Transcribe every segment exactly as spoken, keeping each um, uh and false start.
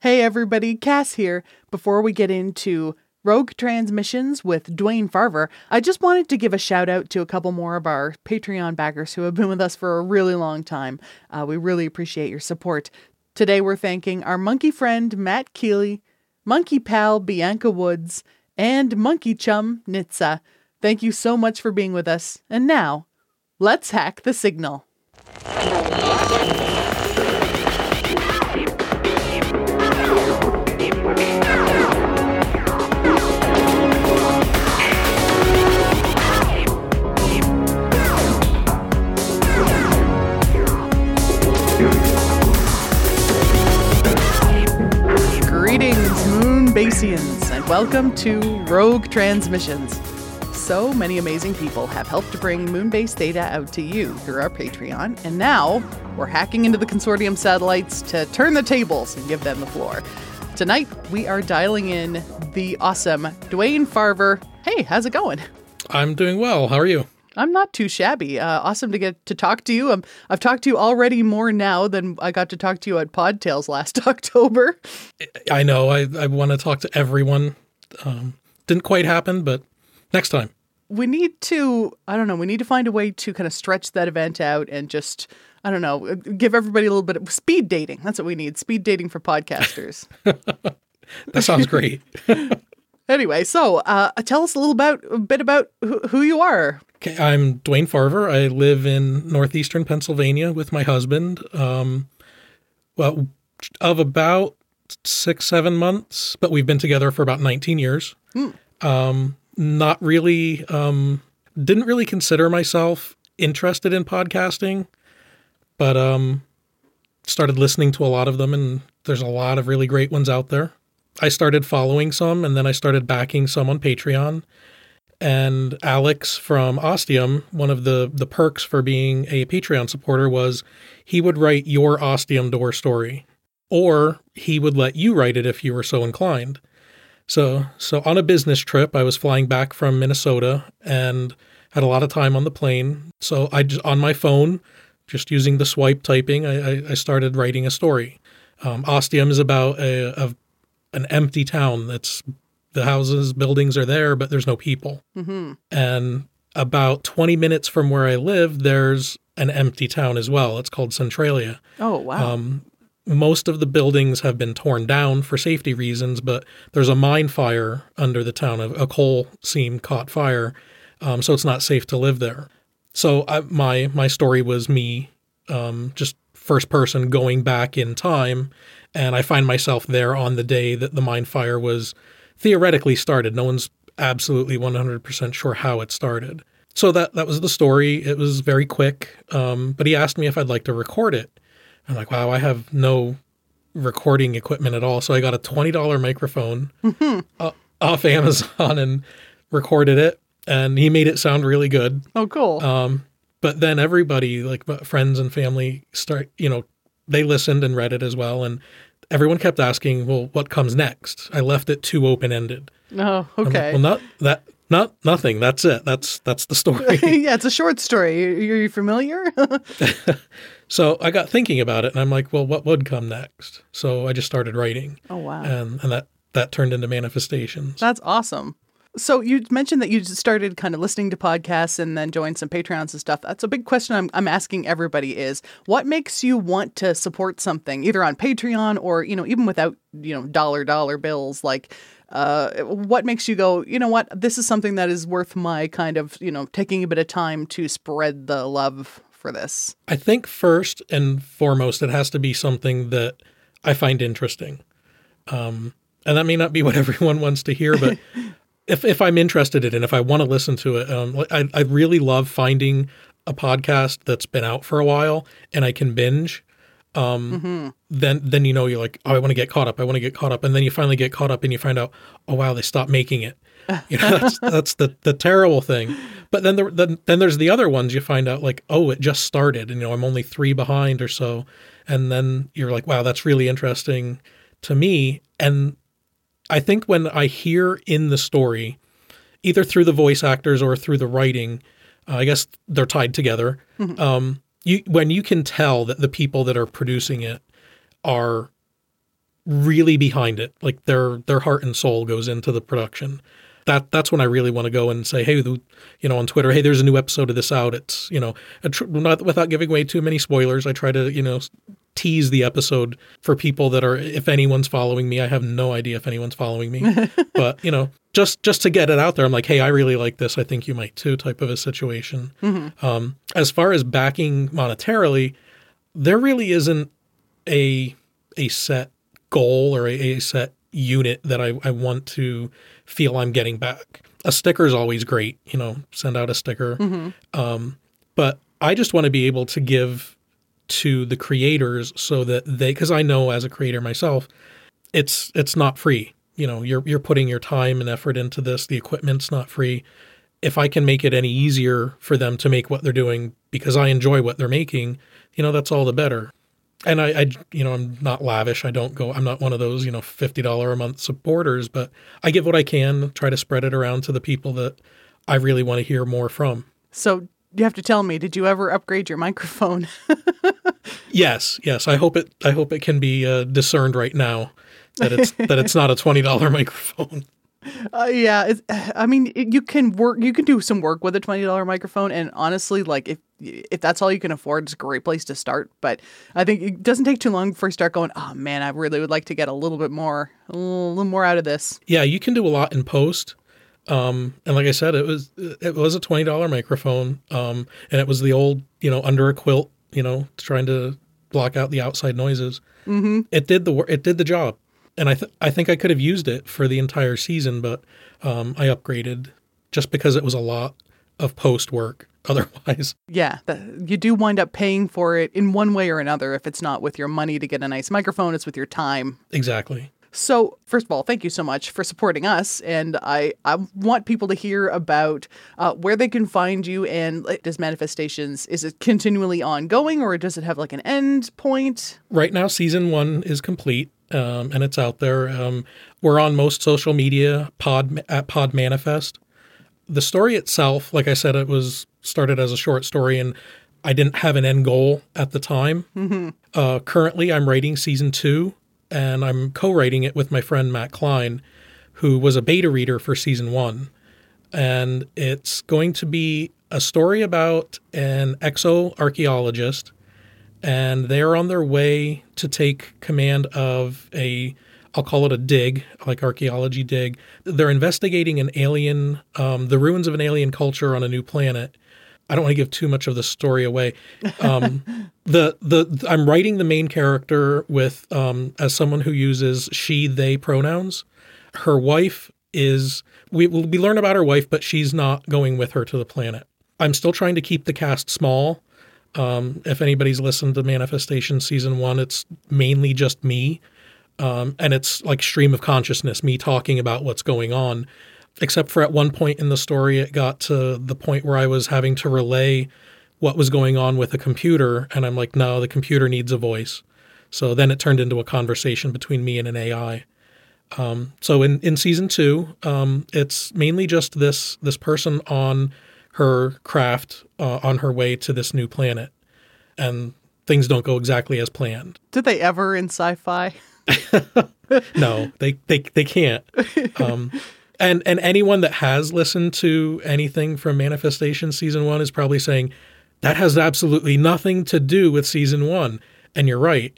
Hey everybody, Cass here. Before we get into Rogue Transmissions with Dwayne Farver, I just wanted to give a shout out to a couple more of our Patreon backers who have been with us for a really long time. Uh, we really appreciate your support. Today we're thanking our monkey friend Matt Keeley, monkey pal Bianca Woods, and monkey chum Nitsa. Thank you so much for being with us. And now, let's hack the signal. Basians, and welcome to Rogue Transmissions. So many amazing people have helped to bring Moonbase data out to you through our Patreon, and now we're hacking into the consortium satellites to turn the tables and give them the floor. Tonight, we are dialing in the awesome Dwayne Farver. Hey, how's it going? I'm doing well. How are you? I'm not too shabby. Uh, awesome to get to talk to you. Um, I've talked to you already more now than I got to talk to you at Pod Tales last October. I know. I, I want to talk to everyone. Um, didn't quite happen, but next time. We need to, I don't know, we need to find a way to kind of stretch that event out and just, I don't know, give everybody a little bit of speed dating. That's what we need. Speed dating for podcasters. That sounds great. Anyway, so uh, tell us a little about, a bit about who, who you are. Okay, I'm Dwayne Farver. I live in northeastern Pennsylvania with my husband. Um, well, of about six, seven months, but we've been together for about nineteen years. Mm. Um, not really, um, didn't really consider myself interested in podcasting, but um, started listening to a lot of them, and there's a lot of really great ones out there. I started following some, and then I started backing some on Patreon. And Alex from Ostium, one of the, the perks for being a Patreon supporter was he would write your Ostium door story, or he would let you write it if you were so inclined. So, so on a business trip, I was flying back from Minnesota and had a lot of time on the plane. So I just, on my phone, just using the swipe typing, I, I, I started writing a story. Um, Ostium is about a, a an empty town that's the houses, buildings are there, but there's no people. Mm-hmm. And about twenty minutes from where I live, there's an empty town as well. It's called Centralia. Oh, wow. Um, most of the buildings have been torn down for safety reasons, but there's a mine fire under the town. A coal seam caught fire, um, so it's not safe to live there. So I, my my story was me, um, just first person going back in time, and I find myself there on the day that the mine fire was theoretically started. No one's absolutely one hundred percent sure how it started. So that, that was the story. It was very quick. Um, but he asked me if I'd like to record it. I'm like, wow, I have no recording equipment at all. So I got a twenty dollars microphone mm-hmm. uh, off Amazon and recorded it. And he made it sound really good. Oh, cool. Um, but then everybody, like friends and family, start, you know, they listened and read it as well. And everyone kept asking, well, what comes next? I left it too open-ended. Oh, okay. I'm like, well, not that, not nothing. That's it. That's that's the story. Yeah, it's a short story. Are you familiar? So I got thinking about it, and I'm like, well, what would come next? So I just started writing. Oh, wow. And, and that, that turned into Manifestations. That's awesome. So you mentioned that you started kind of listening to podcasts and then joined some Patreons and stuff. That's a big question I'm, I'm asking everybody is, what makes you want to support something either on Patreon or, you know, even without, you know, dollar dollar bills? Like, uh, what makes you go, you know what, this is something that is worth my kind of, you know, taking a bit of time to spread the love for this? I think first and foremost, it has to be something that I find interesting. Um, and that may not be what everyone wants to hear, but If if I'm interested in it, if I want to listen to it, um, I, I really love finding a podcast that's been out for a while and I can binge. um, mm-hmm. then then you know you're like, oh, I want to get caught up. I want to get caught up, and then you finally get caught up, and you find out, oh wow, they stopped making it. You know, that's that's the the terrible thing. But then the, the then there's the other ones. You find out like, oh, it just started, and you know, I'm only three behind or so, and then you're like, wow, that's really interesting to me. And I think when I hear in the story, either through the voice actors or through the writing, uh, I guess they're tied together. Mm-hmm. Um, you, when you can tell that the people that are producing it are really behind it, like their their heart and soul goes into the production. That that's when I really want to go and say, hey, the, you know, on Twitter, hey, there's a new episode of this out. It's, you know, a tr- not without giving away too many spoilers. I try to, you know, tease the episode for people that are, if anyone's following me, I have no idea if anyone's following me, but, you know, just, just to get it out there. I'm like, hey, I really like this. I think you might too, type of a situation. Mm-hmm. Um, as far as backing monetarily, there really isn't a, a set goal or a, a set unit that I, I want to feel I'm getting back. A sticker is always great, you know, send out a sticker. Mm-hmm. Um, but I just want to be able to give to the creators so that they, because I know as a creator myself, it's it's not free. You know, you're you're putting your time and effort into this. The equipment's not free. If I can make it any easier for them to make what they're doing because I enjoy what they're making, you know, that's all the better. And I, I, you know, I'm not lavish. I don't go, I'm not one of those, you know, fifty dollars a month supporters, but I give what I can, try to spread it around to the people that I really want to hear more from. So you have to tell me, did you ever upgrade your microphone? Yes. Yes. I hope it, I hope it can be uh, discerned right now that it's, that it's not a twenty dollars microphone. Uh, yeah. It's, I mean, it, you can work, you can do some work with a twenty dollars microphone. And honestly, like if, if that's all you can afford, it's a great place to start. But I think it doesn't take too long before you start going, oh man, I really would like to get a little bit more, a little more out of this. Yeah. You can do a lot in post. Um, and like I said, it was, it was a twenty dollars microphone. Um, and it was the old, you know, under a quilt, you know, trying to block out the outside noises. Mm-hmm. It did the, it did the job. And I, th- I think I could have used it for the entire season, but um, I upgraded just because it was a lot of post work otherwise. Yeah, the, you do wind up paying for it in one way or another. If it's not with your money to get a nice microphone, it's with your time. Exactly. So first of all, thank you so much for supporting us. And I, I want people to hear about uh, where they can find you. And does Manifestations, is it continually ongoing or does it have like an end point? Right now, season one is complete. Um, and it's out there. Um, we're on most social media, pod at Pod Manifest. The story itself, like I said, it was started as a short story and I didn't have an end goal at the time. Mm-hmm. Uh, currently, I'm writing season two and I'm co-writing it with my friend Matt Klein, who was a beta reader for season one. And it's going to be a story about an exo-archaeologist. And they're on their way to take command of a, I'll call it a dig, like archaeology dig. They're investigating an alien, um, the ruins of an alien culture on a new planet. I don't want to give too much of the story away. Um, the, the the I'm writing the main character with um, as someone who uses she, they pronouns. Her wife is, we, we learn about her wife, but she's not going with her to the planet. I'm still trying to keep the cast small. Um, if anybody's listened to Manifestation Season one, it's mainly just me. Um, and it's like stream of consciousness, me talking about what's going on. Except for at one point in the story, it got to the point where I was having to relay what was going on with a computer. And I'm like, no, the computer needs a voice. So then it turned into a conversation between me and an A I. Um, so in, in Season two, um, it's mainly just this this person on her craft uh, on her way to this new planet, and things don't go exactly as planned. Did they ever in sci-fi? No, they, they, they can't. Um, and, and anyone that has listened to anything from Manifestation Season one is probably saying, that has absolutely nothing to do with Season one. And you're right,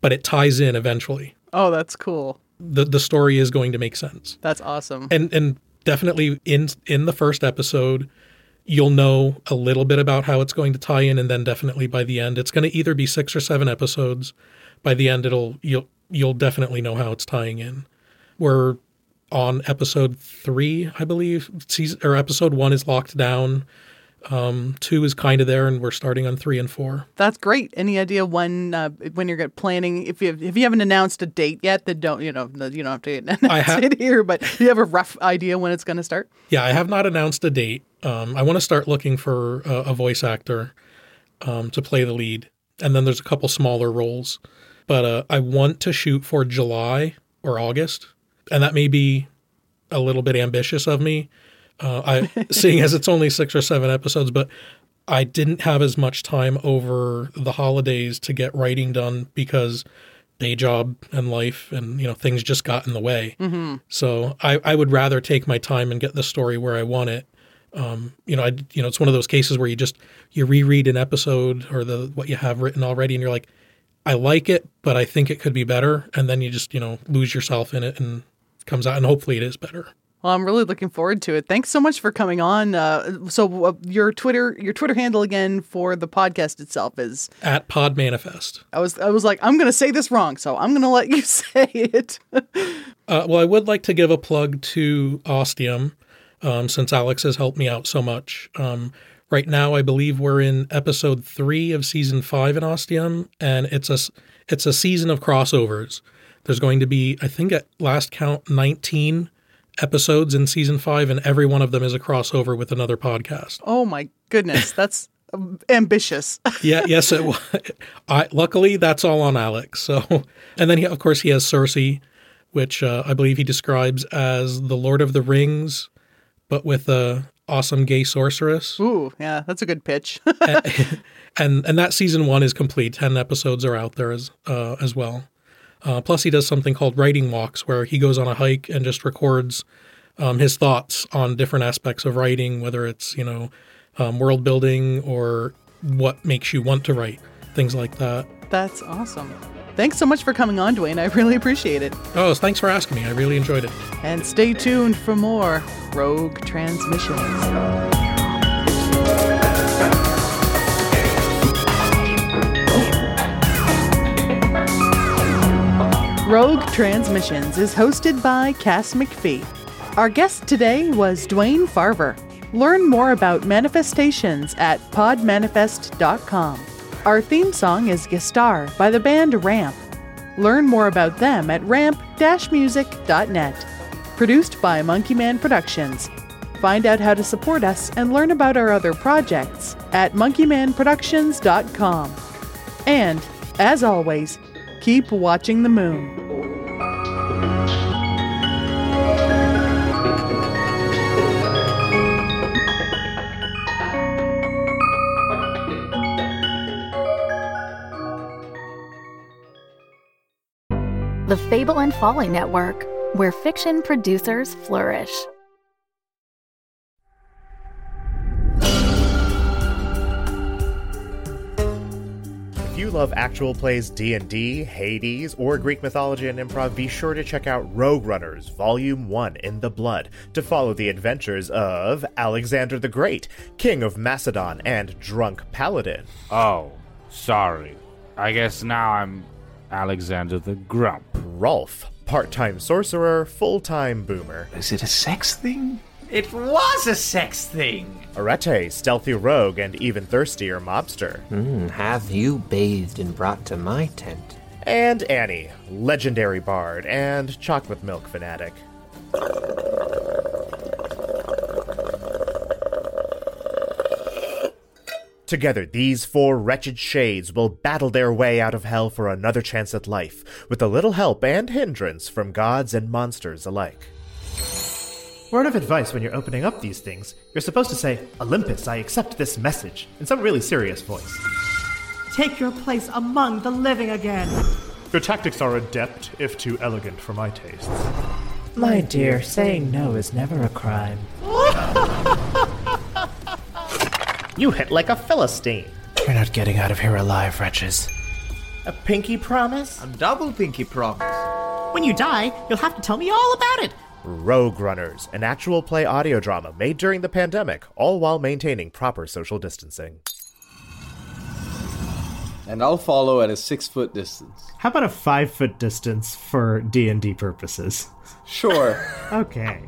but it ties in eventually. Oh, that's cool. The the story is going to make sense. That's awesome. And and definitely in in the first episode, you'll know a little bit about how it's going to tie in, and then definitely by the end, it's going to either be six or seven episodes. By the end, it'll you'll you'll definitely know how it's tying in. We're on episode three, I believe. Season, or episode one is locked down. Um, two is kind of there, and we're starting on three and four. That's great. Any idea when uh, when you're planning? If you have, if you haven't announced a date yet, then don't you know you don't have to announce ha- it here. But do you have a rough idea when it's going to start? Yeah, I have not announced a date. Um, I want to start looking for a, a voice actor um, to play the lead, and then there's a couple smaller roles. But uh, I want to shoot for July or August, and that may be a little bit ambitious of me. Uh, I, seeing as it's only six or seven episodes, but I didn't have as much time over the holidays to get writing done because day job and life and, you know, things just got in the way. Mm-hmm. So I, I would rather take my time and get the story where I want it. Um, you know, I, you know, it's one of those cases where you just, you reread an episode or the, what you have written already. And you're like, I like it, but I think it could be better. And then you just, you know, lose yourself in it and it comes out and hopefully it is better. Well, I'm really looking forward to it. Thanks so much for coming on. Uh, so uh, your Twitter, your Twitter handle again for the podcast itself is at Pod Manifest. I was, I was like, I'm going to say this wrong, so I'm going to let you say it. uh, well, I would like to give a plug to Ostium, um, since Alex has helped me out so much. Um, right now, I believe we're in episode three of season five in Ostium, and it's a, it's a season of crossovers. There's going to be, I think at last count, nineteen episodes in season five, and every one of them is a crossover with another podcast. Oh my goodness, that's ambitious. Yeah, yes, it was. I, luckily, that's all on Alex. So, and then he, of course, he has Cersei, which uh, I believe he describes as the Lord of the Rings, but with a awesome gay sorceress. Ooh, yeah, that's a good pitch. and, and and that season one is complete. Ten episodes are out there as uh, as well. Uh, plus, he does something called Writing Walks, where he goes on a hike and just records um, his thoughts on different aspects of writing, whether it's, you know, um, world building or what makes you want to write, things like that. That's awesome. Thanks so much for coming on, Dwayne. I really appreciate it. Oh, thanks for asking me. I really enjoyed it. And stay tuned for more Rogue Transmissions. Rogue Transmissions is hosted by Cass McPhee. Our guest today was Dwayne Farver. Learn more about Manifestations at pod manifest dot com. Our theme song is Gestar by the band Ramp. Learn more about them at ramp dash music dot net. Produced by Monkey Man Productions. Find out how to support us and learn about our other projects at monkey man productions dot com. And, as always, keep watching the moon. The Fable and Folly Network, where fiction producers flourish. If you love actual plays D and D, Hades, or Greek mythology and improv, be sure to check out Rogue Runners, Volume one in the Blood, to follow the adventures of Alexander the Great, King of Macedon and Drunk Paladin. Oh, sorry. I guess now I'm Alexander the Grump. Rolf, part-time sorcerer, full-time boomer. Is it a sex thing? It was a sex thing! Arete, stealthy rogue, and even thirstier mobster. Mm, have you bathed and brought to my tent? And Annie, legendary bard and chocolate milk fanatic. Together, these four wretched shades will battle their way out of hell for another chance at life, with a little help and hindrance from gods and monsters alike. Word of advice when you're opening up these things, you're supposed to say, Olympus, I accept this message, in some really serious voice. Take your place among the living again. Your tactics are adept, if too elegant for my tastes. My dear, saying no is never a crime. You hit like a Philistine. You're not getting out of here alive, wretches. A pinky promise? A double pinky promise. When you die, you'll have to tell me all about it. Rogue Runners, an actual play audio drama made during the pandemic, all while maintaining proper social distancing. And I'll follow at a six-foot distance. How about a five-foot distance for D and D purposes? Sure. Okay.